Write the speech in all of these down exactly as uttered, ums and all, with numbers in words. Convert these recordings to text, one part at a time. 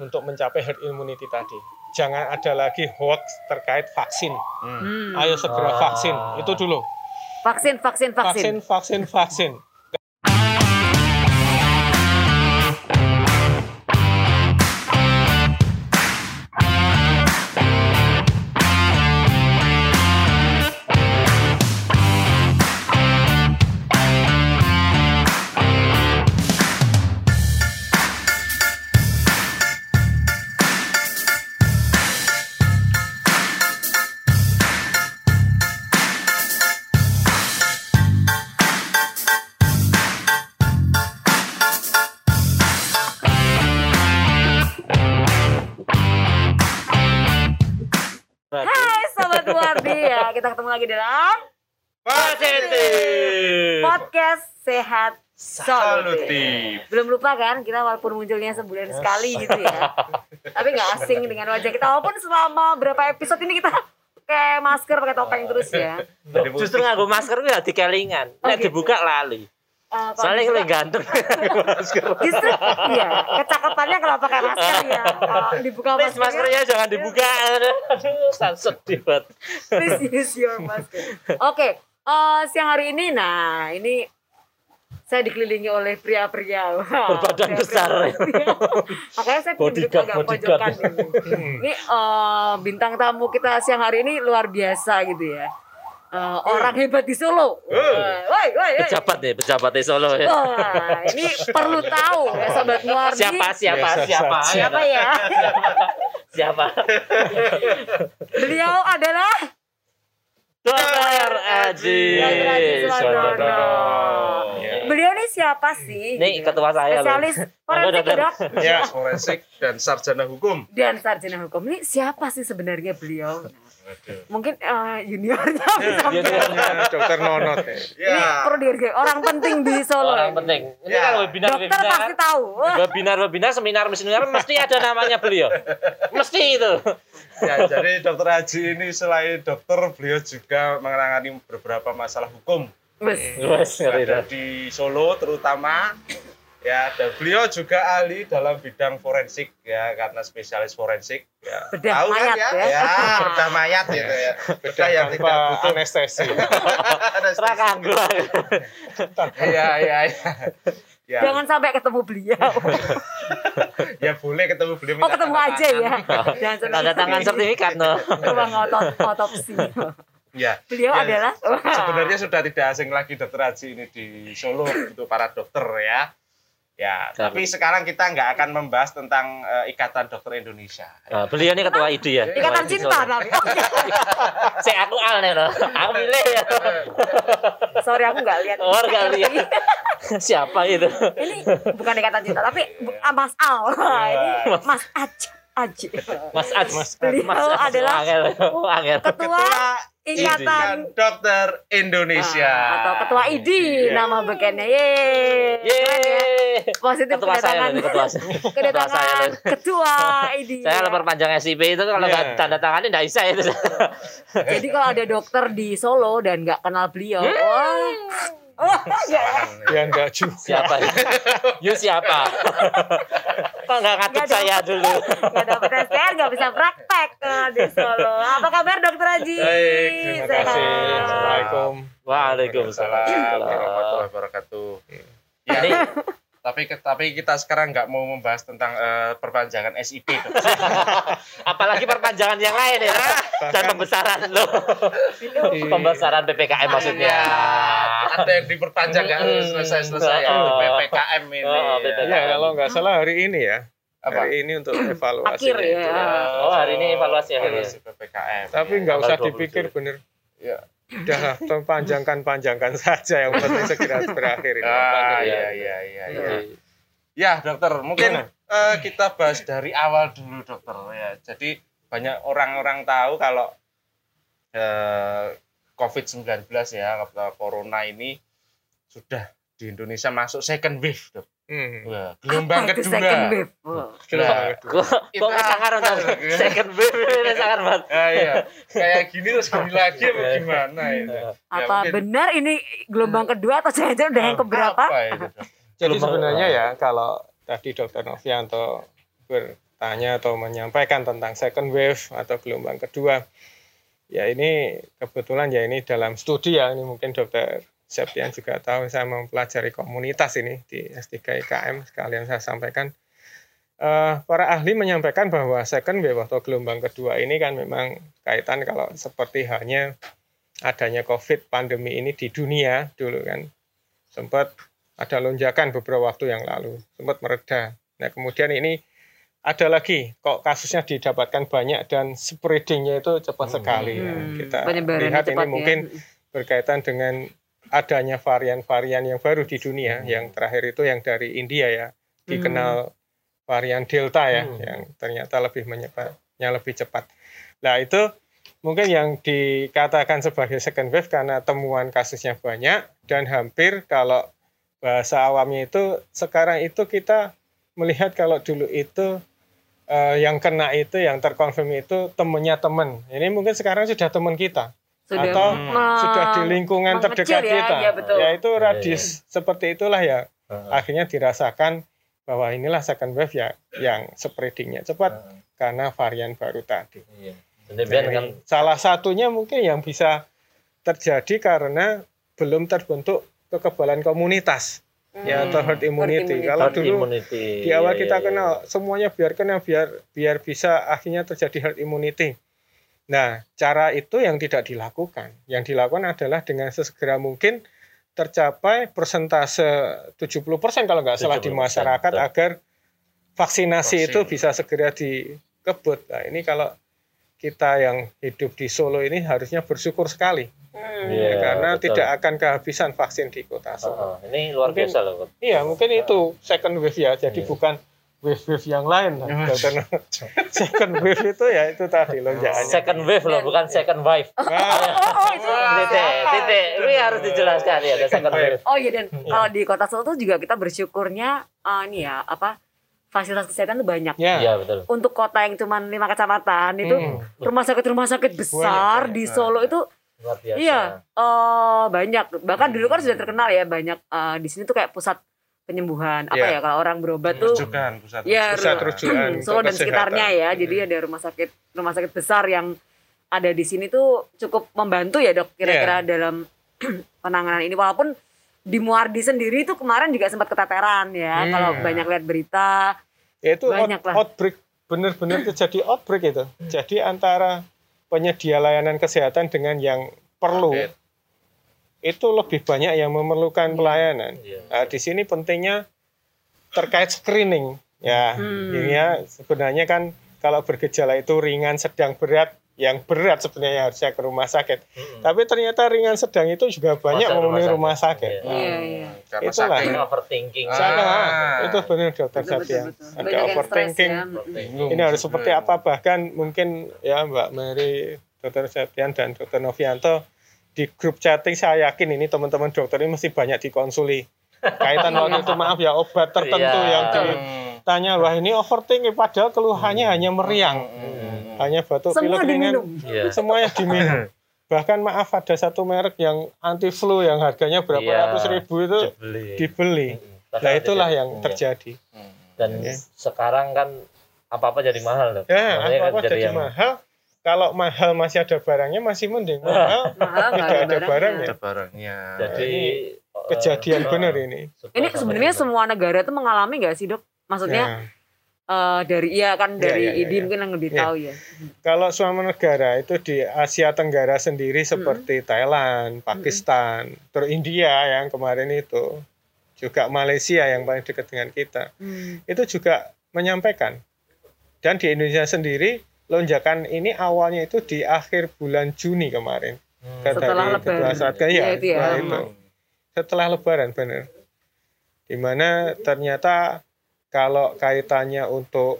untuk mencapai herd immunity tadi. Jangan ada lagi hoax terkait vaksin. Hmm. Ayo segera vaksin, itu dulu. Vaksin, vaksin, vaksin. Vaksin, vaksin, vaksin. Kita ketemu lagi dalam Positif Podcast Sehat Solutif. Belum lupa kan, kita walaupun munculnya sebulan sekali gitu ya, tapi gak asing dengan wajah kita. Walaupun selama berapa episode ini kita pakai masker, pakai topeng terus ya. Justru nganggo masker itu ya dikelingan. Nah dibuka lali. Uh, Soalnya kalau gantung justru iya, kecakapannya kalau pakai masker ya. Kalau dibuka please maskernya, maskernya jangan dibuka. Aduh, sedih banget. Please use your mask. Oke, okay. uh, siang hari ini, nah ini saya dikelilingi oleh pria-pria berbadan besar. Makanya saya duduk agak pojokan ini. Ini uh, bintang tamu kita siang hari ini luar biasa gitu ya. Uh, orang hebat di Solo. Uh. Woi, woi, woi. Pejabat nih, pejabat di Solo ya. Wah, ini perlu tahu ya Sobat Muwardi. Siapa siapa siapa? Siapa ya? Siapa? Beliau adalah dokter A G. Beliau ini siapa sih? Nih ketua saya. Spesialis forensik dok. Ya, forensik dan sarjana hukum. Dan sarjana hukum. Ini siapa sih sebenarnya beliau? Mungkin uh, juniornya bisa juniornya dokter Nonot ya. Ini perlu dihargai, orang penting di Solo. Orang penting. Ini ya. Kan webinar dokter webinar. Pasti tahu. Webinar webinar seminar seminar mesti ada namanya beliau. Mesti itu. Ya, jadi dokter A G ini selain dokter, beliau juga menangani beberapa masalah hukum. Wes. Ada di Solo terutama. Ya, dan beliau juga ahli dalam bidang forensik ya, karena spesialis forensik ya. Bedah tahu mayat kan, ya, ya bedah mayat gitu ya. Bedah yang tidak butuh anestesi. Teranggu. Iya, iya, iya. Ya. Jangan sampai ketemu beliau. Ya boleh ketemu beliau. Oh, ketemu aja ya. Jangan sampai tanda tangan sertifikat no. Ruang otopsi. Ya, beliau ya, adalah sebenarnya sudah tidak asing lagi dokter A G ini di Solo untuk para dokter ya. Ya, Kami. tapi sekarang kita nggak akan membahas tentang uh, Ikatan Dokter Indonesia. Nah, beliau ini ketua I D ya. Ikatan Cinta tapi. Saya aku al nih loh. Aku milih ya. Sorry aku nggak lihat. Oh nggak lihat. Siapa itu? Ini bukan Ikatan Cinta tapi ya. Mas Al. Ini Mas, Mas Aj. Aj. Mas Aj. Mas Aj. Beliau adalah ketua, ketua Ikatan Dokter Indonesia ah, atau ketua I D yeah. Nama bekennya ye ye Positif kedatangan ketua kedatangan ketua I D saya lebar panjang S I P itu kalau yeah. Tanda tangannya enggak bisa itu. Jadi kalau ada dokter di Solo dan nggak kenal beliau hmm. Wah oh, yang enggak juga. Siapa? You siapa? Kok enggak ngatur saya dulu? Enggak dapat S T R, enggak bisa praktek di Solo. Apa kabar Dokter A G? Baik, terima kasih. Assalamualaikum. Waalaikumsalam warahmatullahi wabarakatuh. Ya. Ini tapi tapi kita sekarang nggak mau membahas tentang uh, perpanjangan S I P apalagi perpanjangan yang lain ya bahkan, dan pembesaran loh pembesaran P P K M maksudnya ya, ada yang diperpanjang nggak hmm. selesai-selesai ya, oh. P P K M ini oh, P P K M. Ya kalau nggak salah hari ini ya apa? Hari ini untuk evaluasi akhir ya itu. Oh hari ini evaluasi ya P P K M tapi nggak ya, usah dipikir dua puluh bener ya. Udah panjangkan-panjangkan saja yang penting segera berakhir ini. Ah, iya iya iya iya. Ya, dokter, mungkin uh, kita bahas dari awal dulu, dokter ya. Jadi banyak orang-orang tahu kalau uh, covid sembilan belas ya, corona ini sudah di Indonesia masuk second wave, dok. Hmm. Wah, gelombang apa kedua. Second wave. Wah, kok sangar banget. Second wave ini sangar banget. Ah, iya. Kayak gini terus gini lagi apa gimana itu? Ya, apa mungkin benar ini gelombang kedua atau jangan-jangan udah yang keberapa? Apa itu? Jadi sebenarnya ya kalau tadi Dokter Novianto ber tanya atau menyampaikan tentang second wave atau gelombang kedua. Ya ini kebetulan ya ini dalam studi ya, ini mungkin dokter Septian juga tahu, saya mempelajari komunitas ini di S T K I K M, sekalian saya sampaikan. Uh, para ahli menyampaikan bahwa second wave atau gelombang kedua ini kan memang kaitan kalau seperti halnya adanya COVID pandemi ini di dunia dulu kan. Sempat ada lonjakan beberapa waktu yang lalu, sempat mereda. Nah kemudian ini ada lagi kok kasusnya didapatkan banyak dan spreadingnya itu cepat hmm. sekali. Ya. Kita Bener-bener lihat ini mungkin ya. berkaitan dengan adanya varian-varian yang baru di dunia. Hmm. Yang terakhir itu yang dari India ya, dikenal hmm. varian Delta ya, hmm. yang ternyata lebih menyebarnya lebih cepat. Nah itu mungkin yang dikatakan sebagai second wave karena temuan kasusnya banyak dan hampir kalau bahasa awamnya itu sekarang itu kita melihat kalau dulu itu Uh, yang kena itu, yang terkonfirm itu temennya temen. Ini mungkin sekarang sudah temen kita. Sudah atau mem- sudah di lingkungan terdekat ya, kita. Ya, betul. Yaitu radius ya, ya. seperti itulah ya. Uh-huh. Akhirnya dirasakan bahwa inilah second wave ya, yang spreadingnya cepat uh-huh. karena varian baru tadi. Iya. Jadi, kan, salah satunya mungkin yang bisa terjadi karena belum terbentuk kekebalan komunitas. Ya atau herd immunity. Herd immunity. Kalau herd dulu immunity. di awal ya, kita ya, kenal ya. semuanya biar kena biar biar bisa akhirnya terjadi herd immunity. Nah, cara itu yang tidak dilakukan. Yang dilakukan adalah dengan sesegera mungkin tercapai persentase tujuh puluh persen kalau nggak salah di masyarakat tak. agar vaksinasi Vaksin. itu bisa segera dikebut. Nah, ini kalau kita yang hidup di Solo ini harusnya bersyukur sekali. Hmm. Ya, karena betul. tidak akan kehabisan vaksin di kota Solo. Uh, ini luar mungkin, biasa loh. Iya, mungkin itu second wave ya. Jadi yeah. bukan wave-wave yang lain. Nah, second wave itu ya itu tadi lonjakannya. Second wave loh, bukan second wave. Oh, oh, itu. Titik, titik. Ini harus dijelaskan ya, ada second wave. Oh iya, dan kalau di kota Solo tuh juga kita bersyukurnya uh, ini ya, apa? fasilitas kesehatan itu banyak. Ya. Ya, betul. Untuk kota yang cuma lima kecamatan itu hmm. rumah sakit-rumah sakit besar banyak, di Solo nah. itu iya, uh, banyak. Bahkan hmm. dulu kan sudah terkenal ya banyak uh, di sini tuh kayak pusat penyembuhan ya. apa ya kalau orang berobat tuh rujukan, pusat, ya, pusat rujukan Solo dan sekitarnya ya. Hmm. Jadi ada rumah sakit rumah sakit besar yang ada di sini tuh cukup membantu ya dok kira-kira ya. dalam penanganan ini. Walaupun di Muwardi sendiri itu kemarin juga sempat keteteran ya. Hmm. Kalau banyak lihat berita ya itu banyak out, outbreak benar-benar terjadi outbreak itu. Jadi antara penyedia layanan kesehatan dengan yang perlu okay. itu lebih banyak yang memerlukan pelayanan. Yeah. Nah, di sini pentingnya terkait screening ya. Hmm. Ini ya sebenarnya kan kalau bergejala itu ringan, sedang, berat, yang berat sebenarnya harusnya ke rumah sakit. Hmm. Tapi ternyata ringan sedang itu juga banyak memenuhi rumah sakit. Rumah sakit. Yeah. Hmm. Yeah. Karena itulah saking overthinking. Sana, ah. Itu benar dokter Septian. Ada banyak overthinking. Ya. Ini harus seperti apa bahkan mungkin ya Mbak Mary, dokter Septian dan dokter Novianto di grup chatting saya yakin ini teman-teman dokter ini mesti banyak dikonsuli. Kaitan waktu itu maaf ya obat tertentu yeah. yang ditanya wah ini overthinking padahal keluhannya hmm. hanya meriang. Hmm. Hanya batuk pilek ringan, yeah. semuanya diminum. Bahkan maaf ada satu merek yang anti flu yang harganya berapa yeah. ratus ribu itu dibeli. dibeli. Hmm. Nah itulah yang hmm. terjadi. Hmm. Dan yeah. sekarang kan apa-apa jadi mahal loh. Ya, yeah, apa-apa kan jadi, jadi yang... mahal. Kalau mahal masih ada barangnya masih mending. Mahal tidak ada barangnya. Ada barangnya. Jadi kejadian uh, benar ini. Ini sebenarnya semua negara itu mengalami nggak sih dok? Maksudnya? Yeah. Uh, dari iya kan dari ya, ya, I D I ya. mungkin yang lebih tahu ya. ya. Kalau suami negara itu di Asia Tenggara sendiri seperti mm-hmm. Thailand, Pakistan, mm-hmm. terus India yang kemarin itu juga Malaysia yang paling dekat dengan kita mm. itu juga menyampaikan. Dan di Indonesia sendiri lonjakan ini awalnya itu di akhir bulan Juni kemarin. Hmm. Setelah Lebaran. Ya, itu ya, itu. Setelah Lebaran benar. Di mana ternyata kalau kaitannya untuk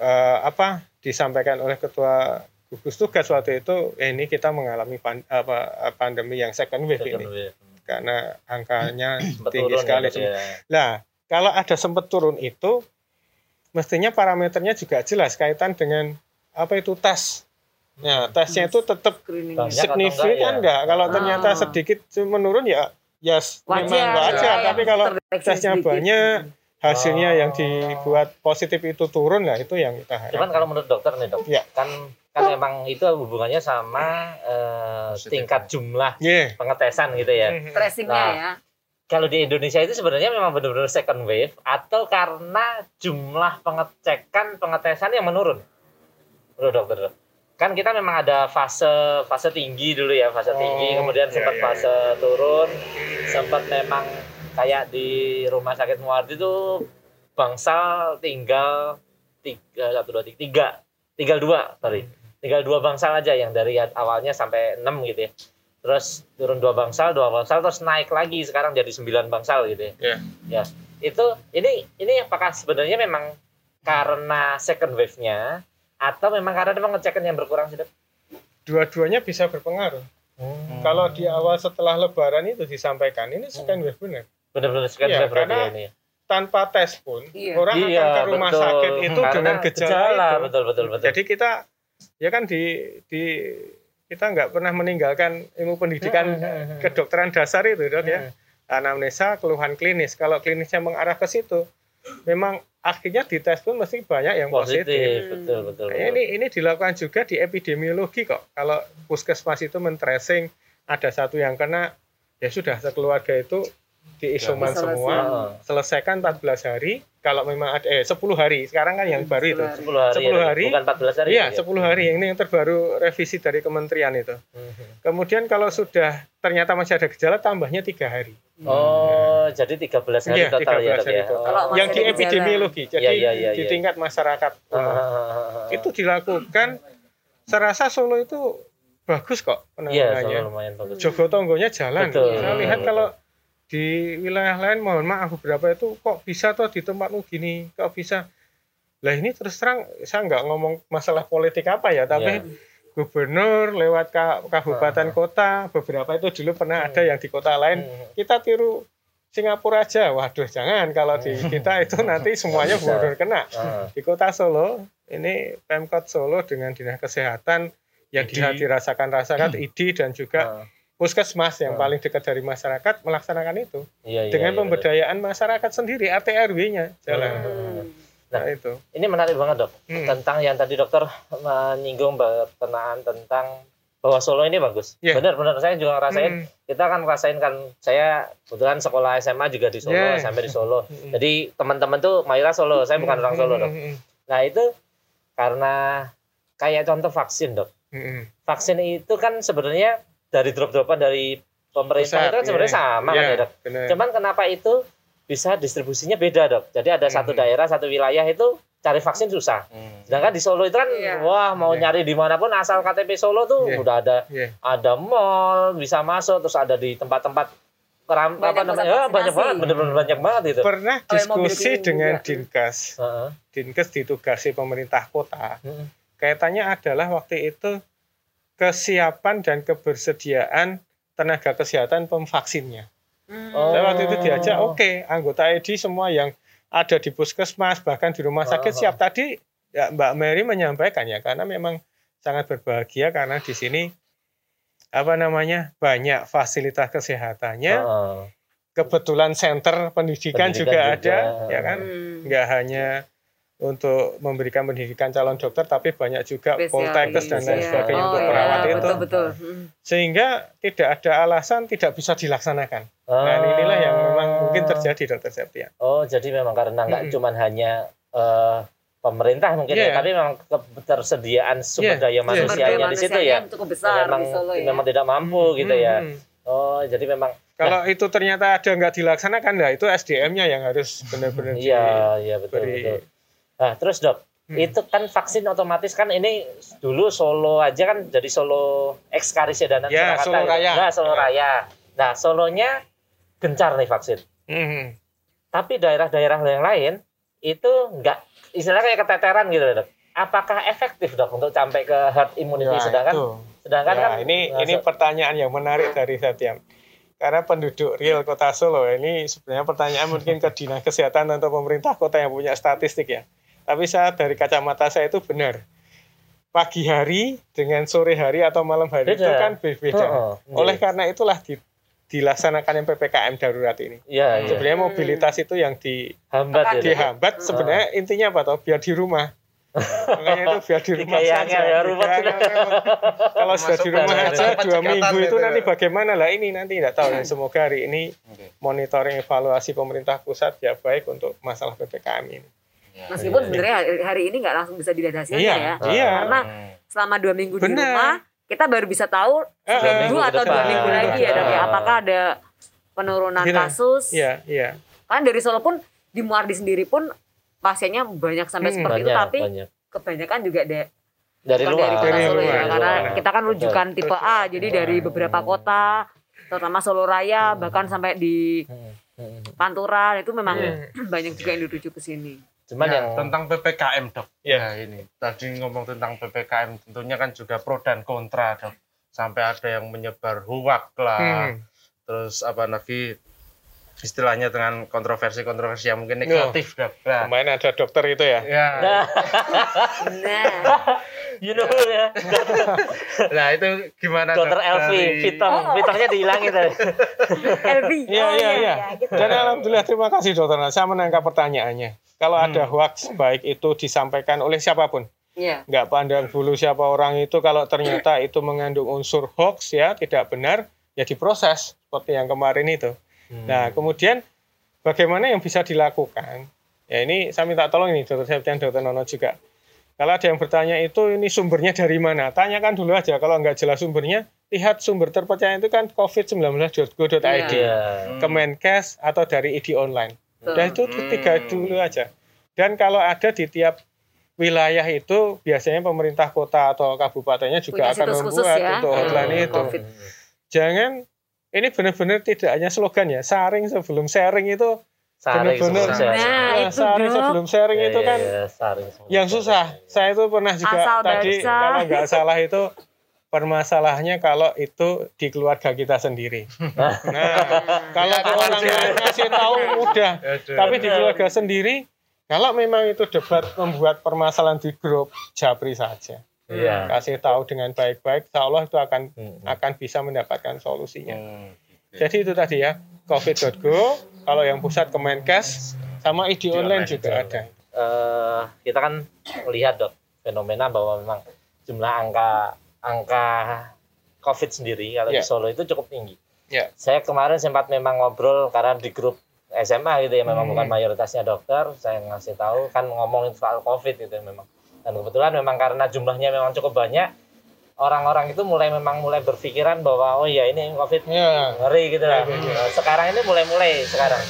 uh, apa disampaikan oleh ketua gugus tugas waktu itu, eh, ini kita mengalami pan, apa, pandemi yang second wave second ini, wave. karena angkanya tinggi sekali. Ya. Nah, kalau ada sempat turun itu, mestinya parameternya juga jelas kaitan dengan apa itu tes. Nah, tesnya itu tetap signifikan nggak? Ya? Kalau ternyata ah. sedikit menurun ya, yes, wajar, memang wajar. Ya, tapi kalau tesnya sedikit. banyak hasilnya oh. yang dibuat positif itu turun, lah itu yang kita harapkan. Cuman kalau menurut dokter nih dok, ya. kan kan memang itu hubungannya sama eh, tingkat jumlah yeah. pengetesan gitu ya. Tracingnya nah, ya. Kalau di Indonesia itu sebenarnya memang benar-benar second wave atau karena jumlah pengecekan pengetesan yang menurun, menurut dokter dok. Kan kita memang ada fase fase tinggi dulu ya, fase oh, tinggi kemudian iya, sempat iya, fase iya. turun, sempat memang kayak di rumah sakit Muwardi itu bangsal tinggal tiga satu dua tiga tiga tinggal dua tadi tinggal dua bangsal aja yang dari awalnya sampai enam gitu ya, terus turun dua bangsal dua bangsal terus naik lagi sekarang jadi sembilan bangsal gitu ya. Yeah. Ya itu ini ini apakah sebenarnya memang karena second wave-nya atau memang karena pengecekan yang berkurang sih? Dua-duanya bisa berpengaruh. Hmm. Kalau di awal setelah Lebaran itu disampaikan ini second wave benar. Benar-benar second wave berarti ini. Tanpa tes pun iya. orang iya, akan ke rumah betul. sakit itu karena dengan gejala, gejala itu. Betul, betul, betul. Jadi kita ya kan di di kita nggak pernah meninggalkan ilmu pendidikan hmm. kedokteran dasar itu dok hmm. ya. Anamnesa, keluhan klinis. Kalau klinisnya mengarah ke situ, memang akhirnya di tes pun mesti banyak yang positif. positif. Betul, betul, betul. Ini ini dilakukan juga di epidemiologi kok. Kalau puskesmas itu men-tracing ada satu yang kena, ya sudah sekeluarga itu di isoman semua, selesaikan empat belas hari. Kalau memang ada eh sepuluh hari. Sekarang kan yang baru itu sepuluh hari. Bukan empat belas hari. Iya, sepuluh hari. Ini yang terbaru revisi dari kementerian itu. Kemudian kalau sudah ternyata masih ada gejala tambahnya tiga hari. Oh, hmm. jadi tiga belas hari ya, total tiga belas ya. Hari ya. Total. Oh. Yang di epidemiologi, jadi ya, ya, ya, di tingkat ya. masyarakat ah. itu dilakukan. Serasa Solo itu bagus kok penanganannya. Ya, Jogo Tonggonya jalan. Betul. Saya lihat kalau di wilayah lain, mohon maaf beberapa itu kok bisa toh di tempatmu gini, kok bisa. Lah ini terus terang saya nggak ngomong masalah politik apa ya, tapi ya. Gubernur lewat kabupaten kota beberapa itu dulu pernah ada yang di kota lain kita tiru Singapura aja. Waduh jangan kalau di kita itu nanti semuanya gubernur kena. Di kota Solo ini Pemkot Solo dengan dinas kesehatan yang dirasakan rasakan I D dan juga puskesmas yang paling dekat dari masyarakat melaksanakan itu dengan pemberdayaan masyarakat sendiri R T R W-nya jalan. Nah, nah, itu. Ini menarik banget dok hmm. tentang yang tadi dokter menyinggung berkenaan tentang bahwa Solo ini bagus. Yeah. Benar-benar saya juga ngerasain. Hmm. Kita kan ngerasain kan saya kebetulan sekolah S M A juga di Solo, yeah. sampai di Solo. Hmm. Jadi teman-teman tuh Mayra Solo, saya bukan orang Solo dok. Hmm. Nah itu karena kayak contoh vaksin dok. Hmm. Vaksin itu kan sebenarnya dari drop-dropan dari pemerintah Pusat, itu kan sebenarnya yeah. sama yeah. kan ya dok. Bener. Cuman kenapa itu bisa distribusinya beda dok. Jadi ada mm-hmm. satu daerah, satu wilayah itu cari vaksin susah. Mm. Sedangkan di Solo itu kan, yeah. wah mau yeah. nyari dimanapun asal K T P Solo tuh yeah. udah ada, yeah. ada mall bisa masuk, terus ada di tempat-tempat keram, banyak, apa namanya, ya, banyak banget, bener-bener banyak banget itu. Pernah diskusi oh, dengan juga. Dinkes, uh-huh. Dinkes ditugasi pemerintah kota. Uh-huh. Kaitannya adalah waktu itu kesiapan dan kebersediaan tenaga kesehatan pemvaksinnya. Oh. Saya waktu itu diajak, oke, okay, anggota E D semua yang ada di puskesmas bahkan di rumah sakit oh. siap. Tadi ya, Mbak Mary menyampaikan ya, karena memang sangat berbahagia karena di sini apa namanya banyak fasilitas kesehatannya. Oh. Kebetulan center pendidikan, pendidikan juga, juga ada, ya kan, hmm. nggak hanya untuk memberikan pendidikan calon dokter, tapi banyak juga poltekes dan lain sebagainya oh, untuk perawat ya, itu, betul, betul. Sehingga tidak ada alasan tidak bisa dilaksanakan. Oh. Nah inilah yang memang mungkin terjadi dokter Septian. Oh jadi memang karena nggak mm-hmm. cuma hanya uh, pemerintah mungkin, yeah. ya, tapi memang ketersediaan sumber yeah. daya manusianya yeah. di situ ya, besar, memang, di Solo, ya, memang tidak mampu mm-hmm. gitu ya. Oh jadi memang. Kalau nah, itu ternyata ada nggak dilaksanakan, nah itu S D M-nya yang harus benar-benar di. Iya iya betul beri, betul. Nah, terus dok, hmm. itu kan vaksin otomatis kan ini dulu Solo aja kan jadi Solo eks Karisnya dan ya, Solo Raya. Nah, Solo ya. Raya. Nah, Solonya gencar nih vaksin. Hmm. Tapi daerah-daerah yang lain itu enggak, istilahnya kayak keteteran gitu dok. Apakah efektif dok untuk sampai ke herd immunity? Nah, sedangkan, itu. sedangkan nah, kan ini nah, ini so- pertanyaan yang menarik dari Satyam. Karena penduduk real kota Solo ini sebenarnya pertanyaan mungkin ke dinas kesehatan atau pemerintah kota yang punya statistik ya. Tapi saya dari kacamata saya itu benar. Pagi hari dengan sore hari atau malam hari beda. Itu kan berbeda. Oh, oh. Oleh karena itulah di dilaksanakan P P K M darurat ini. Ya, hmm. Sebenarnya mobilitas itu yang dihambat. Dihambat. Ya. Sebenarnya oh. intinya apa toh? Biar di rumah. Makanya itu biar di rumah saja. Ya, rumah rumah. Kalau sudah di rumah saja dua minggu itu nanti bagaimana lah ini nanti tidak tahu. Dan semoga hari ini okay. monitoring evaluasi pemerintah pusat ya baik untuk masalah P P K M ini. Ya, meskipun ya, sebenarnya hari ini nggak langsung bisa dilihat hasilnya ya, ya. ya. Karena selama dua minggu Bener. di rumah kita baru bisa tahu dua eh, atau dua minggu lagi ya, dok, ya apakah ada penurunan Gila. kasus. Iya, iya. Kan dari Solo pun di Muwardi sendiri pun pasiennya banyak sampai hmm, seperti banyak, itu, tapi banyak. kebanyakan juga de- dari luar, dari Solo ya, karena kita kan rujukan Betul. tipe A, jadi Betul. dari beberapa kota, terutama Solo Raya, hmm. bahkan sampai di Pantura itu memang yeah. banyak juga yang dirujuk ke sini. Cuman ya, yang tentang P P K M, dok. Ya. Nah, ini tadi ngomong tentang P P K M, tentunya kan juga pro dan kontra, dok. Sampai ada yang menyebar hoak lah, hmm. terus apa lagi istilahnya dengan kontroversi-kontroversi yang mungkin negatif, oh. dok. Nah. Kemarin ada dokter itu ya. Ya. Nah, you know ya. Nah itu gimana? Dokter Elvi, Vitong, Vitongnya dihilangin tadi. Elvi. Iya iya iya. Dan alhamdulillah terima kasih dokter. Saya menangkap pertanyaannya. Kalau hmm. ada hoax baik itu disampaikan oleh siapapun, yeah. nggak pandang bulu siapa orang itu. Kalau ternyata itu mengandung unsur hoax ya tidak benar, ya diproses seperti yang kemarin itu. Hmm. Nah kemudian bagaimana yang bisa dilakukan? Ya ini saya minta tolong ini Dokter Septian, Dokter Nono juga. Kalau ada yang bertanya itu ini sumbernya dari mana? Tanyakan dulu aja. Kalau nggak jelas sumbernya, lihat sumber terpercaya itu kan covid sembilan belas titik go titik i d, yeah. yeah. Kemenkes atau dari I D online. Dan itu tiga dulu aja. Dan kalau ada di tiap wilayah itu biasanya pemerintah kota atau kabupatennya juga Punya akan membuat ya. untuk hotline hmm. itu. COVID. Jangan ini benar-benar tidak hanya slogan ya. Saring sebelum sharing itu saring benar-benar. Sebelum nah, nah, itu saring dok. sebelum sharing ya, itu kan ya, ya, saring yang susah. Ya, ya. Saya itu pernah juga Asal tadi bersa. kalau nggak salah itu permasalahannya kalau itu di keluarga kita sendiri. Nah, kalau orang lain ngasih tahu udah, tapi di keluarga sendiri, kalau memang itu debat membuat permasalahan di grup, japri saja. Ya. Kasih tahu dengan baik-baik, insyaallah itu akan akan bisa mendapatkan solusinya. Jadi itu tadi ya, covid titik go, kalau yang pusat Kemenkes sama I D online juga ada. Uh, kita kan melihat dok fenomena bahwa memang jumlah angka angka COVID sendiri kalau yeah. di Solo itu cukup tinggi. Yeah. Saya kemarin sempat memang ngobrol karena di grup S M A gitu ya, memang hmm. bukan mayoritasnya dokter. Saya ngasih tahu kan ngomongin soal COVID gitu ya, memang. Dan kebetulan memang karena jumlahnya memang cukup banyak, orang-orang itu mulai memang mulai berpikiran bahwa oh ya ini COVID yeah. ngeri gitu lah. Yeah. Sekarang ini mulai-mulai sekarang.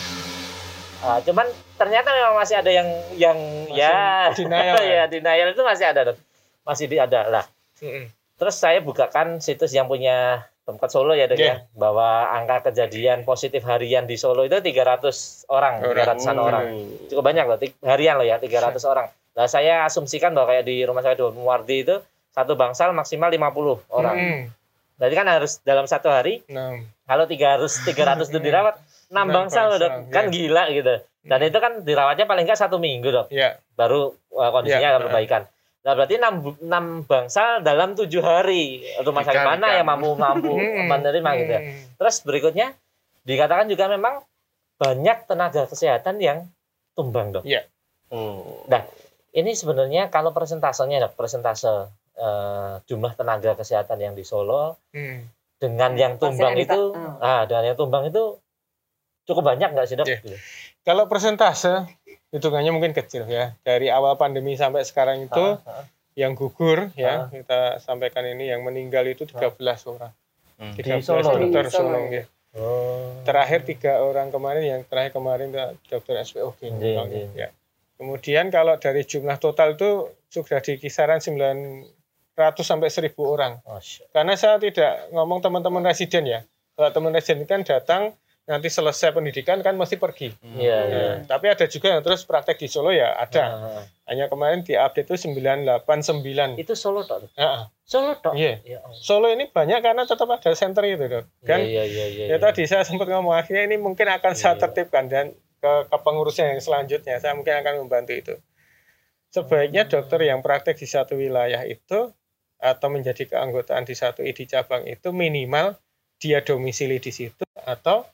Uh, cuman ternyata memang masih ada yang yang masih ya denial ya denial itu masih ada, masih di ada lah. Mm-mm. Terus saya bukakan situs yang punya Pemkot Solo ya dok yeah. ya, bahwa angka kejadian positif harian di Solo itu tiga ratus orang, tiga ratusan orang. Cukup banyak loh, harian loh ya, tiga ratus yeah. orang. Nah saya asumsikan bahwa kayak di rumah saya di Muwardi itu, satu bangsal maksimal lima puluh orang. Mm. Berarti kan harus dalam satu hari, no. kalau tiga ratus itu dirawat, enam bangsal loh dok, yeah. kan gila gitu. Dan itu kan dirawatnya paling nggak satu minggu dok, yeah. baru uh, kondisinya yeah. akan perbaikan. Nah berarti enam bangsal dalam tujuh hari rumah sakit mana yang mampu-mampu menerima gitu ya. Terus berikutnya dikatakan juga memang banyak tenaga kesehatan yang tumbang dok. Iya. Hmm. Nah ini sebenarnya kalau persentasenya dok, persentase eh, jumlah tenaga kesehatan yang di Solo hmm. dengan yang tumbang Masih itu, hmm. ah dengan yang tumbang itu cukup banyak nggak sih dok? Yeah. Gitu. Kalau persentase hitungannya mungkin kecil ya, dari awal pandemi sampai sekarang itu ah, ah. yang gugur ya ah. kita sampaikan ini yang meninggal itu tiga belas orang, hmm. tiga belas dokter Solo ya. Oh. Terakhir tiga orang kemarin, yang terakhir kemarin dokter S P O gitu ya. Kemudian kalau dari jumlah total itu sudah di kisaran sembilan ratus sampai seribu orang. Oh, karena saya tidak ngomong teman-teman residen ya, kalau teman residen kan datang nanti selesai pendidikan kan mesti pergi. Hmm. Ya, ya. Ya, tapi ada juga yang terus praktek di Solo ya ada. Nah. Hanya kemarin di update itu sembilan ratus delapan puluh sembilan. Itu Solo tok. Heeh. Solo tok. Yeah. Ya, Solo ini banyak karena tetap ada center itu dok. Kan? Ya, ya, ya, ya, ya, ya tadi saya sempat ngomong akhirnya ini mungkin akan saya tertibkan dan ke kepengurusnya yang selanjutnya saya mungkin akan membantu itu. Sebaiknya dokter yang praktek di satu wilayah itu atau menjadi keanggotaan di satu I D cabang itu minimal dia domisili di situ atau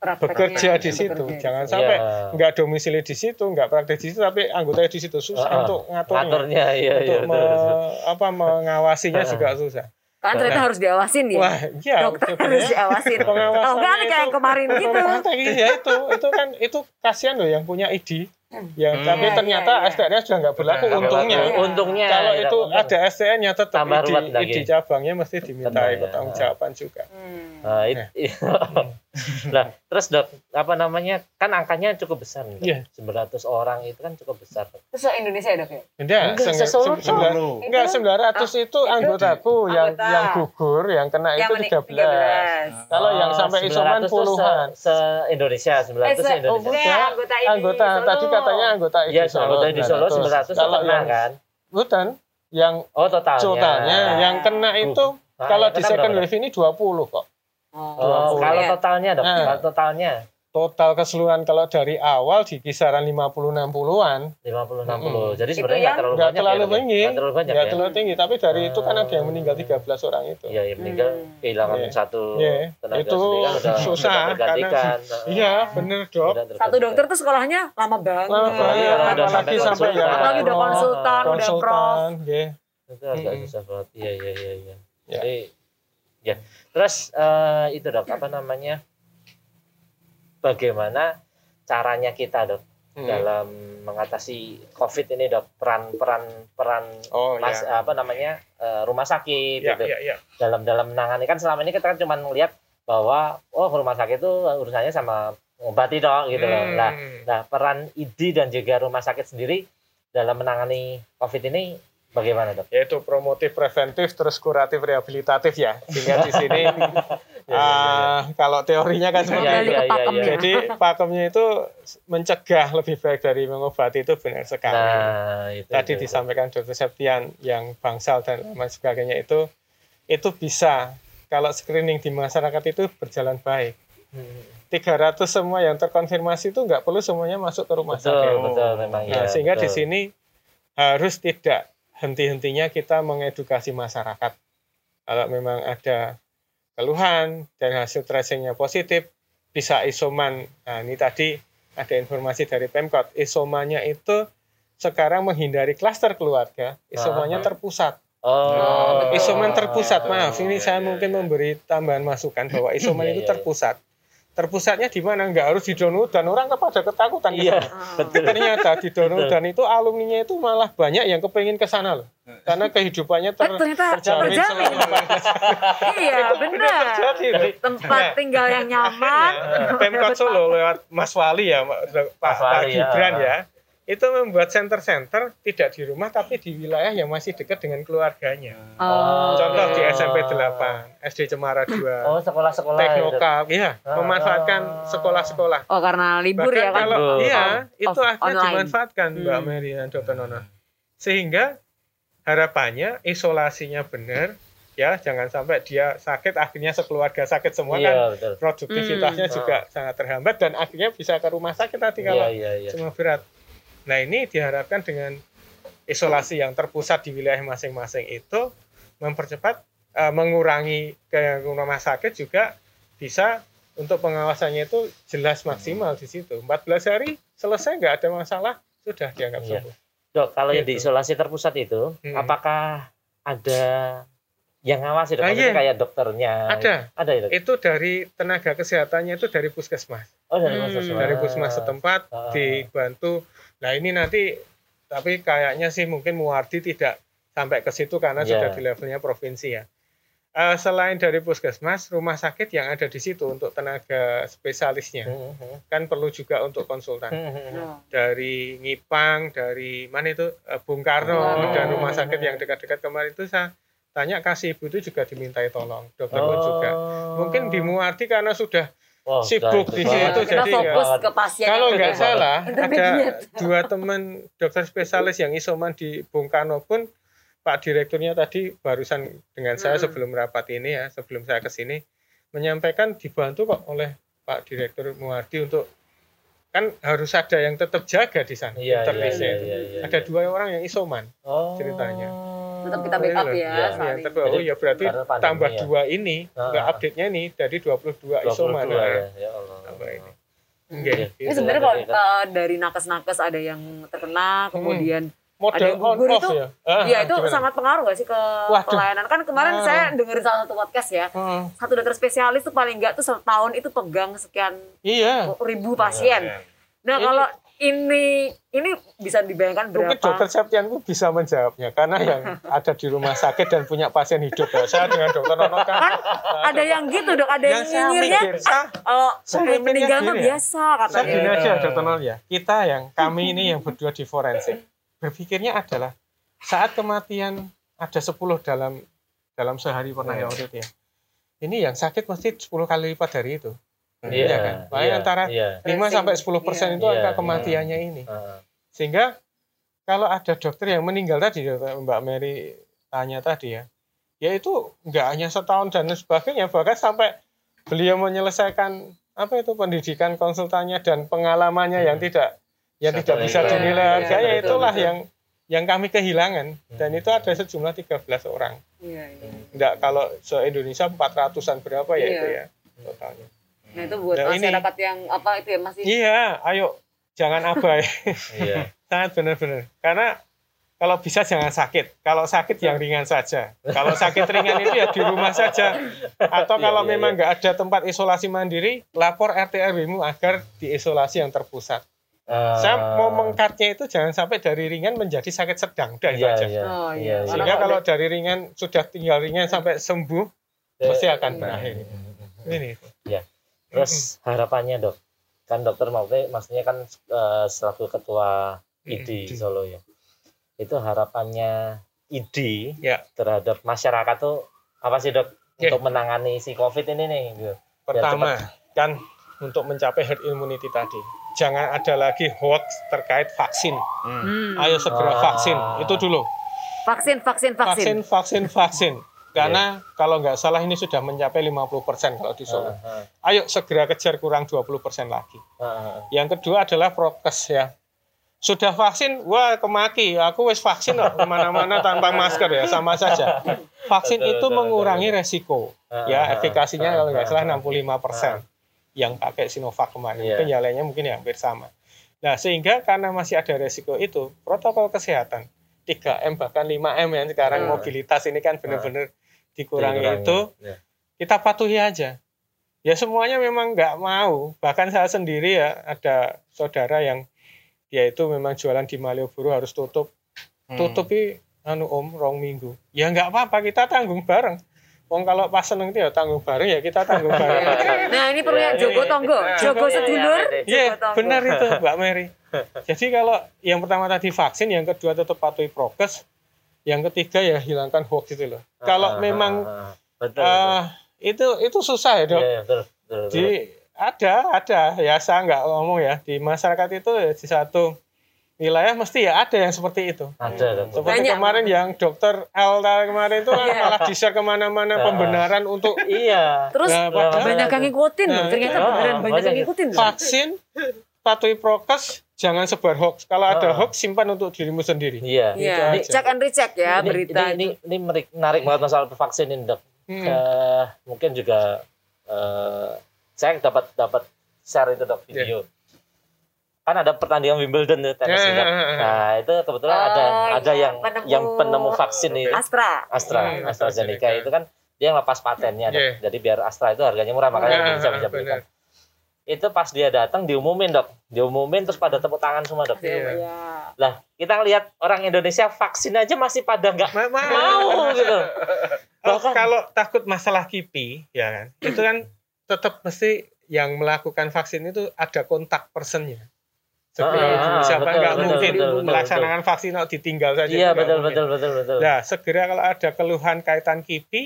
bekerja di situ. Bekerja. Jangan sampai ya. nggak domisili di situ, nggak praktek di situ, tapi anggotanya di situ susah uh, untuk ngaturnya, ngaturnya iya, untuk iya, me, iya. apa mengawasinya uh, juga susah. Kan ternyata nah. harus diawasin ya. Wah, iya, dokter harus diawasin. Pengawasan oh, kan kayak itu, kemarin gitu. Iya itu, itu kan itu kasihan loh yang punya I D. Ya, hmm, tapi ternyata iya, iya. S T R-nya sudah nggak berlaku nah, untungnya. Untungnya. Kalau itu ada S T R-nya tetap I D, I D cabangnya mesti dimintai pertanggungjawaban juga. Hmm. Nah, it, nah, terus dok, apa namanya? Kan angkanya cukup besar nih. Yeah. sembilan ratus orang itu kan cukup besar. Terus Indonesia dok ya? Enggak, enggak sembilan ratus itu anggotaku yang yang gugur, yang kena itu tiga belas. Kalau yang sampai isoman puluhan. Se-Indonesia sembilan ratus Indonesia. Anggota tadi katanya anggota I D ya, Solo, di Solo sembilan ratus kalau yang kan bukan yang oh, totalnya. totalnya yang kena itu uh. kalau nah, di second wave ini dua puluh kok. Oh, dua puluh kalau totalnya dok, nah, totalnya. Total keseluruhan kalau dari awal di kisaran lima puluh enam puluhan lima puluh enam puluh Hmm. Jadi sebenarnya enggak terlalu, banyak, terlalu ya, tinggi. Enggak terlalu banyak. Enggak ya? terlalu tinggi, tapi dari hmm. itu kan ada yang meninggal tiga belas orang itu. Iya, yang meninggal kehilangan hmm. satu yeah. tenaga itu sudah susah karena iya, benar, Dok. Satu dokter tuh sekolahnya lama banget. Lama banget. Ada sampai sampai ya. Apalagi udah konsultan, udah prof. Nggih. Itu agak susah banget. Iya, iya, iya, iya. Jadi ya. Terus uh, itu Dok, apa namanya? Bagaimana caranya kita dok hmm. dalam mengatasi COVID ini dok, peran-peran peran, peran, peran oh, mas, ya. apa namanya rumah sakit ya, gitu ya, ya. dalam dalam menangani, kan selama ini kita kan cuma melihat bahwa oh rumah sakit itu urusannya sama ngobati dok gitu loh. Hmm. Nah, nah peran I D dan juga rumah sakit sendiri dalam menangani COVID ini bagaimana dok? Yaitu promotif, preventif, terus kuratif, rehabilitatif ya. Sehingga di sini ya, ya, ya. Uh, kalau teorinya kan seperti ya, ya, ya, ya. Jadi pakemnya itu mencegah lebih baik dari mengobati itu benar sekali. Nah, itu, Tadi itu, disampaikan itu. Dokter Septian yang bangsal dan lain sebagainya itu, itu bisa kalau screening di masyarakat itu berjalan baik. Hmm. tiga ratus semua yang terkonfirmasi itu nggak perlu semuanya masuk ke rumah betul, sakit. Betul, memang, nah, ya, sehingga betul. Di sini harus tidak henti-hentinya kita mengedukasi masyarakat. Kalau memang ada keluhan dan hasil tracingnya positif, bisa isoman. Nah, ini tadi ada informasi dari Pemkot. Isomannya itu sekarang menghindari klaster keluarga, isomannya terpusat. Oh. Isoman terpusat, maaf. Ini saya mungkin memberi tambahan masukan bahwa isoman itu terpusat. Terpusatnya di mana? Nggak harus di Donudan, orang kepada ketakutan. Iya, betul. Ternyata di Donudan itu alumninya itu malah banyak yang kepengen ke sana loh. Karena kehidupannya ter- terjamin. terjamin. Iya, benar. Tempat nah, tinggal yang nyaman. Pemkot Solo lewat Mas Wali ya, Pak Gibran ya. Itu membuat center-center tidak di rumah tapi di wilayah yang masih dekat dengan keluarganya. Oh, contoh iya. di S M P delapan, S D Cemara dua, oh, sekolah-sekolah Tekno Cup, iya, oh. memanfaatkan sekolah-sekolah. Oh, karena libur bahkan ya kan. Kalau, iya, oh, itu akhirnya online. dimanfaatkan hmm. Mbak Mary dan Dokter Nona. Sehingga harapannya isolasinya benar. Ya, jangan sampai dia sakit akhirnya sekeluarga sakit semua iya, kan betul. Produktivitasnya hmm. juga oh. sangat terhambat dan akhirnya bisa ke rumah sakit nanti kalau iya, iya, iya. semua berat. Nah ini diharapkan dengan isolasi yang terpusat di wilayah masing-masing itu mempercepat uh, mengurangi ke rumah sakit juga bisa untuk pengawasannya itu jelas maksimal di situ. empat belas hari selesai nggak ada masalah sudah dianggap sembuh. Iya. Dok kalau gitu. Yang diisolasi terpusat itu hmm. apakah ada yang ngawasi dok? Nah, iya. Kayak dokternya? Ada. Ada ya, dok? Itu dari tenaga kesehatannya itu dari puskesmas. Oh dari puskesmas. Hmm. Dari puskesmas setempat ah. dibantu. Nah ini nanti, tapi kayaknya sih mungkin Muwardi tidak sampai ke situ karena yeah. sudah di levelnya provinsi ya. Uh, selain dari puskesmas, rumah sakit yang ada di situ untuk tenaga spesialisnya, mm-hmm. kan perlu juga untuk konsultan. Mm-hmm. Dari Ngipang, dari mana itu, uh, Bung Karno, mm-hmm. dan rumah sakit yang dekat-dekat kemarin itu saya tanya kasih ibu itu juga dimintai tolong, dokter oh. juga. Mungkin di Muwardi karena sudah Oh, sibuk di situ jadi kalau nggak salah ada dua teman dokter spesialis yang isoman di Bung Karno pun Pak Direkturnya tadi barusan dengan saya hmm. sebelum rapat ini ya sebelum saya kesini menyampaikan dibantu kok oleh Pak Direktur Muwardi untuk kan harus ada yang tetap jaga di sana ya, intervisnya ya, ya, ya, ya, ya. Ada dua orang yang isoman oh. ceritanya. tetap kita backup ya. ya, ya tapi, oh jadi, ya berarti tambah ya. dua ini, nggak ah. update-nya nih dari dua puluh dua isoman ya. Ya Allah. Tambah ini. Nggak, ya. Gitu. Ini sebenarnya kalau uh, dari nakes-nakes ada yang terkena, kemudian hmm. model on-off itu, ya? Ah, ya itu gimana? Sangat pengaruh gak sih ke Waduh. pelayanan? Kan kemarin ah. saya dengerin salah satu podcast ya, ah. satu dokter spesialis tuh paling nggak tuh setahun itu pegang sekian iya. ribu pasien. Ah, iya. Nah kalau ini ini bisa dibayangkan berapa? Mungkin dokter Septianku bisa menjawabnya karena yang ada di rumah sakit dan punya pasien hidup. Saya dengan dokter Nono kan, kan ada yang gitu dok, ada yang nyinyirnya. Oh, meninggal tuh biasa katanya. Saya gini aja dokter Nono ya, kita yang kami ini yang berdua di forensik berpikirnya adalah saat kematian ada sepuluh dalam dalam sehari pernah ya waktu itu ya. Ini yang sakit mesti sepuluh kali lipat dari itu. Iya yeah, kan, paling yeah, antara yeah. lima sampai sepuluh persen yeah. itu angka yeah, kematiannya yeah. ini. Uh. Sehingga kalau ada dokter yang meninggal tadi, Mbak Mary tanya tadi ya, ya itu nggak hanya setahun dan sebagainya, bahkan sampai beliau menyelesaikan apa itu pendidikan konsultannya dan pengalamannya hmm. yang tidak yang Satu tidak bisa dinilai, ya, ya itulah betul. yang yang kami kehilangan hmm. dan itu ada sejumlah tiga belas orang. Iya. Yeah, yeah. Nggak kalau se Indonesia empat ratusan berapa ya yeah. itu ya totalnya. Nah itu buat nah, masyarakat ini, yang apa itu ya masih iya ayo jangan abai iya sangat benar-benar karena kalau bisa jangan sakit, kalau sakit yang ringan saja, kalau sakit ringan itu ya di rumah saja atau kalau iya, iya, memang nggak iya. ada tempat isolasi mandiri lapor R T R W-mu agar diisolasi yang terpusat. Uh, saya mau mengkatnya itu jangan sampai dari ringan menjadi sakit sedang dah iya, saja iya, oh, iya. sehingga kalau dari ringan sudah tinggal ringan sampai sembuh iya, pasti akan iya. berakhir ini ya. Terus harapannya dok, kan dokter Muwardi maksudnya kan uh, selaku ketua I D Solo ya, itu harapannya I D ya. terhadap masyarakat tuh apa sih dok ya. untuk menangani si COVID ini nih? Gitu. Pertama ya, kan untuk mencapai herd immunity tadi, jangan ada lagi hoax terkait vaksin. Hmm. Ayo segera ah. vaksin, itu dulu. Vaksin, vaksin, vaksin. Vaksin, vaksin, vaksin. Karena yeah. kalau nggak salah ini sudah mencapai lima puluh persen kalau di Solo. Uh, uh. Ayo segera kejar kurang dua puluh persen lagi. Uh, uh. Yang kedua adalah prokes ya. Sudah vaksin, wah kemaki. Aku wis vaksin loh, kemana-mana tanpa masker ya, sama saja. Vaksin itu mengurangi resiko. Uh, uh, ya efikasinya uh, uh, kalau nggak salah enam puluh lima persen. Uh. Yang pakai Sinovac kemarin. Yeah. Mungkin yang lainnya mungkin ya hampir sama. Nah sehingga karena masih ada resiko itu, protokol kesehatan. tiga M bahkan lima M yang sekarang hmm. mobilitas ini kan benar-benar dikurangi, dikurangi itu ya. Kita patuhi aja ya semuanya memang nggak mau, bahkan saya sendiri ya ada saudara yang dia itu memang jualan di Malioboro harus tutup hmm. tutupi anu om rong minggu ya nggak apa-apa kita tanggung bareng. Wong kalau pas seneng itu ya tanggung bareng ya kita tanggung bareng. Nah ini perlu ya, Jogo Tonggo, Jogo Sedulur. Iya benar itu Mbak Mary. Jadi kalau yang pertama tadi vaksin, yang kedua tetap patuhi prokes, yang ketiga ya hilangkan hoax itu loh. Ah, kalau memang ah, betul, uh, betul. itu itu susah ya dok. Ya, ya, betul, betul, di ada ada ya saya nggak ngomong ya di masyarakat itu ya, di satu wilayah mesti ya ada yang seperti itu. Ada, ada. Seperti banyak. Kemarin yang dokter Elta kemarin itu kan malah bisa kemana-mana pembenaran untuk iya. Terus nah, banyak yang ngikutin nah, loh. Ternyata nah, beneran banyak yang ngikutin. Vaksin, patuhi prokes, jangan sebar hoax. Kalau nah. ada hoax simpan untuk dirimu sendiri. Iya. Yeah. Cek and recheck ya ini, berita. Ini, ini, ini menarik banget masalah vaksin ini dok. Hmm. Uh, mungkin juga uh, saya dapat dapat share itu dok video. Yeah. Kan ada pertandingan Wimbledon itu tenis ya, ya, ya. Nah itu kebetulan oh, ada ada yang penemu, yang penemu vaksin itu Astra Astra hmm, AstraZeneca itu kan dia ngelepas patennya yeah. dok. Jadi biar Astra itu harganya murah makanya bisa bisa belikan. Itu pas dia datang diumumin dok, diumumin terus pada tepuk tangan semua dok. Iya. Lah kita lihat orang Indonesia vaksin aja masih pada nggak mau, mau gitu. Oh, kalau takut masalah kipi ya kan itu kan tetap mesti yang melakukan vaksin itu ada kontak personnya. Segera, ah, siapa betul, nggak betul, mungkin betul, betul, melaksanakan betul. vaksin atau ditinggal saja. Iya betul betul, betul betul. Nah segera kalau ada keluhan kaitan kipi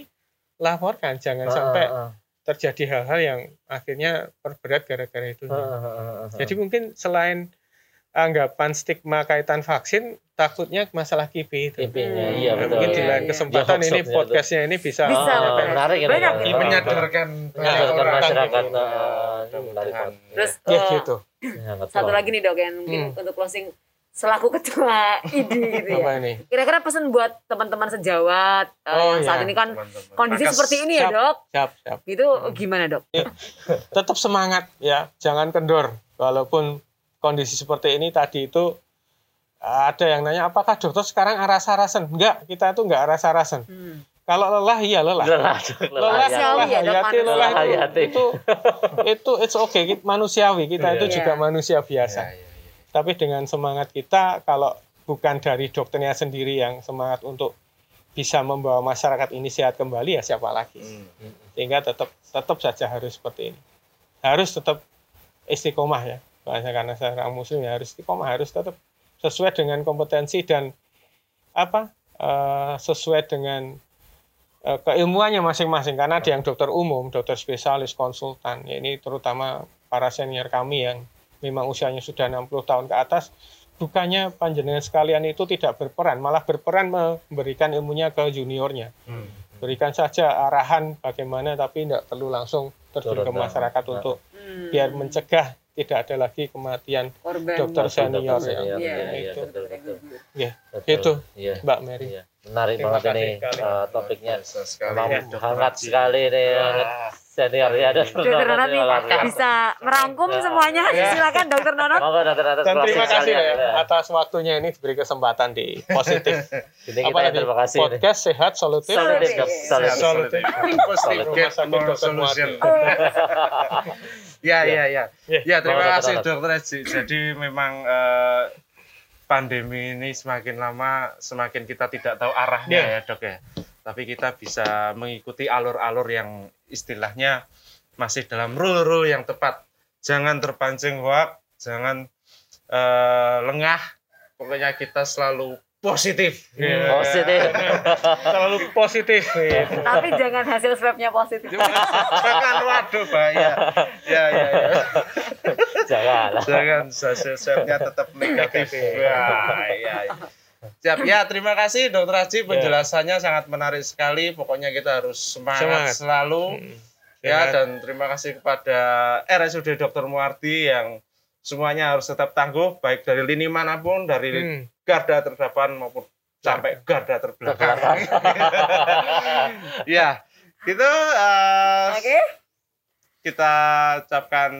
laporkan, jangan ah, sampai ah, terjadi hal-hal yang akhirnya perberat gara-gara itu. Ah, ah, ah, Jadi ah. mungkin selain anggapan stigma kaitan vaksin, takutnya masalah kipi itu. Kipinya, hmm. iya betul. Mungkin di lain kesempatan iya, iya. ini podcastnya ini bisa, bisa. Oh, menarik ya, banyak ya. Menyadarkan menyadarkan masyarakat. Terus ya, gitu. Satu lagi nih dok yang mungkin hmm. untuk closing selaku ketua I D gitu ya. Apa ini? Kira-kira pesan buat teman-teman sejawat oh, yang saat ya, ini kan teman-teman. Kondisi Maka seperti ini siap, ya dok. Siap, siap. Itu hmm. gimana dok? Ya, tetap semangat ya, jangan kendor. Walaupun kondisi seperti ini tadi itu ada yang nanya apakah dokter sekarang aras-arasan? Enggak, kita itu enggak aras-arasan. Hmm. Kalau lelah iya lelah. Lelah, lelah, lelah, hayati, lelah itu itu it's okay. Manusiawi kita itu juga manusia biasa. Tapi dengan semangat kita, kalau bukan dari dokternya sendiri yang semangat untuk bisa membawa masyarakat ini sehat kembali, ya siapa lagi? Hmm. Sehingga tetap tetap saja harus seperti ini. Harus tetap istiqomah ya. Karena seorang muslim ya harus istiqomah, harus tetap sesuai dengan kompetensi dan apa? Uh, sesuai dengan uh, keilmuannya masing-masing. Karena ada yang dokter umum, dokter spesialis, konsultan. Ya ini terutama para senior kami yang memang usianya sudah enam puluh tahun ke atas, bukannya panjenengan sekalian itu tidak berperan, malah berperan memberikan ilmunya ke juniornya. Hmm. Berikan saja arahan bagaimana, tapi tidak perlu langsung terjun ke masyarakat untuk hmm. biar mencegah tidak ada lagi kematian Orban. Dokter senior. Iya, itu. Ya, itu Mbak Mary. Ya. Menarik terima banget ini uh, topiknya. Hangat sekali nih. Senior ya, ada dokter nanti bisa merangkum semuanya. Silakan dokter Nonot. Dan terima kasih ya atas waktunya ini diberi kesempatan di Positif. Apalagi terima kasih. Podcast sehat solutif. Solutif. Solutif. Positif solution. Ya ya ya. Ya terima kasih dokter A G. Jadi memang pandemi ini semakin lama semakin kita tidak tahu arahnya ya dok ya. Tapi kita bisa mengikuti alur-alur yang istilahnya masih dalam rule-rule yang tepat. Jangan terpancing hoax, jangan uh, lengah. Pokoknya kita selalu positif. Yeah. Positif. Selalu positif. Gitu. Tapi jangan hasil swabnya positif. Jangan, waduh bahaya. Ya, ya, ya. Jangan. Jangan hasil swabnya tetap negatif. Bahaya. Siap ya, terima kasih dokter A G penjelasannya ya. Sangat menarik sekali. Pokoknya kita harus semangat, semangat. selalu hmm. ya semangat. Dan terima kasih kepada R S U D dokter Muwardi yang semuanya harus tetap tangguh baik dari lini manapun, dari hmm. garda terdepan maupun sampai garda terbelakang. Ya, itu uh, okay. Kita ucapkan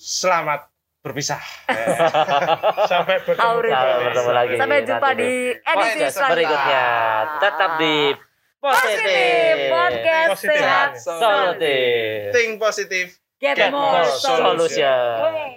selamat berpisah. Sampai bertemu, bertemu lagi. Sampai jumpa nanti di edisi berikutnya. Tetap di Positif Podcast Sehat Solutif. Think positif, get more solution.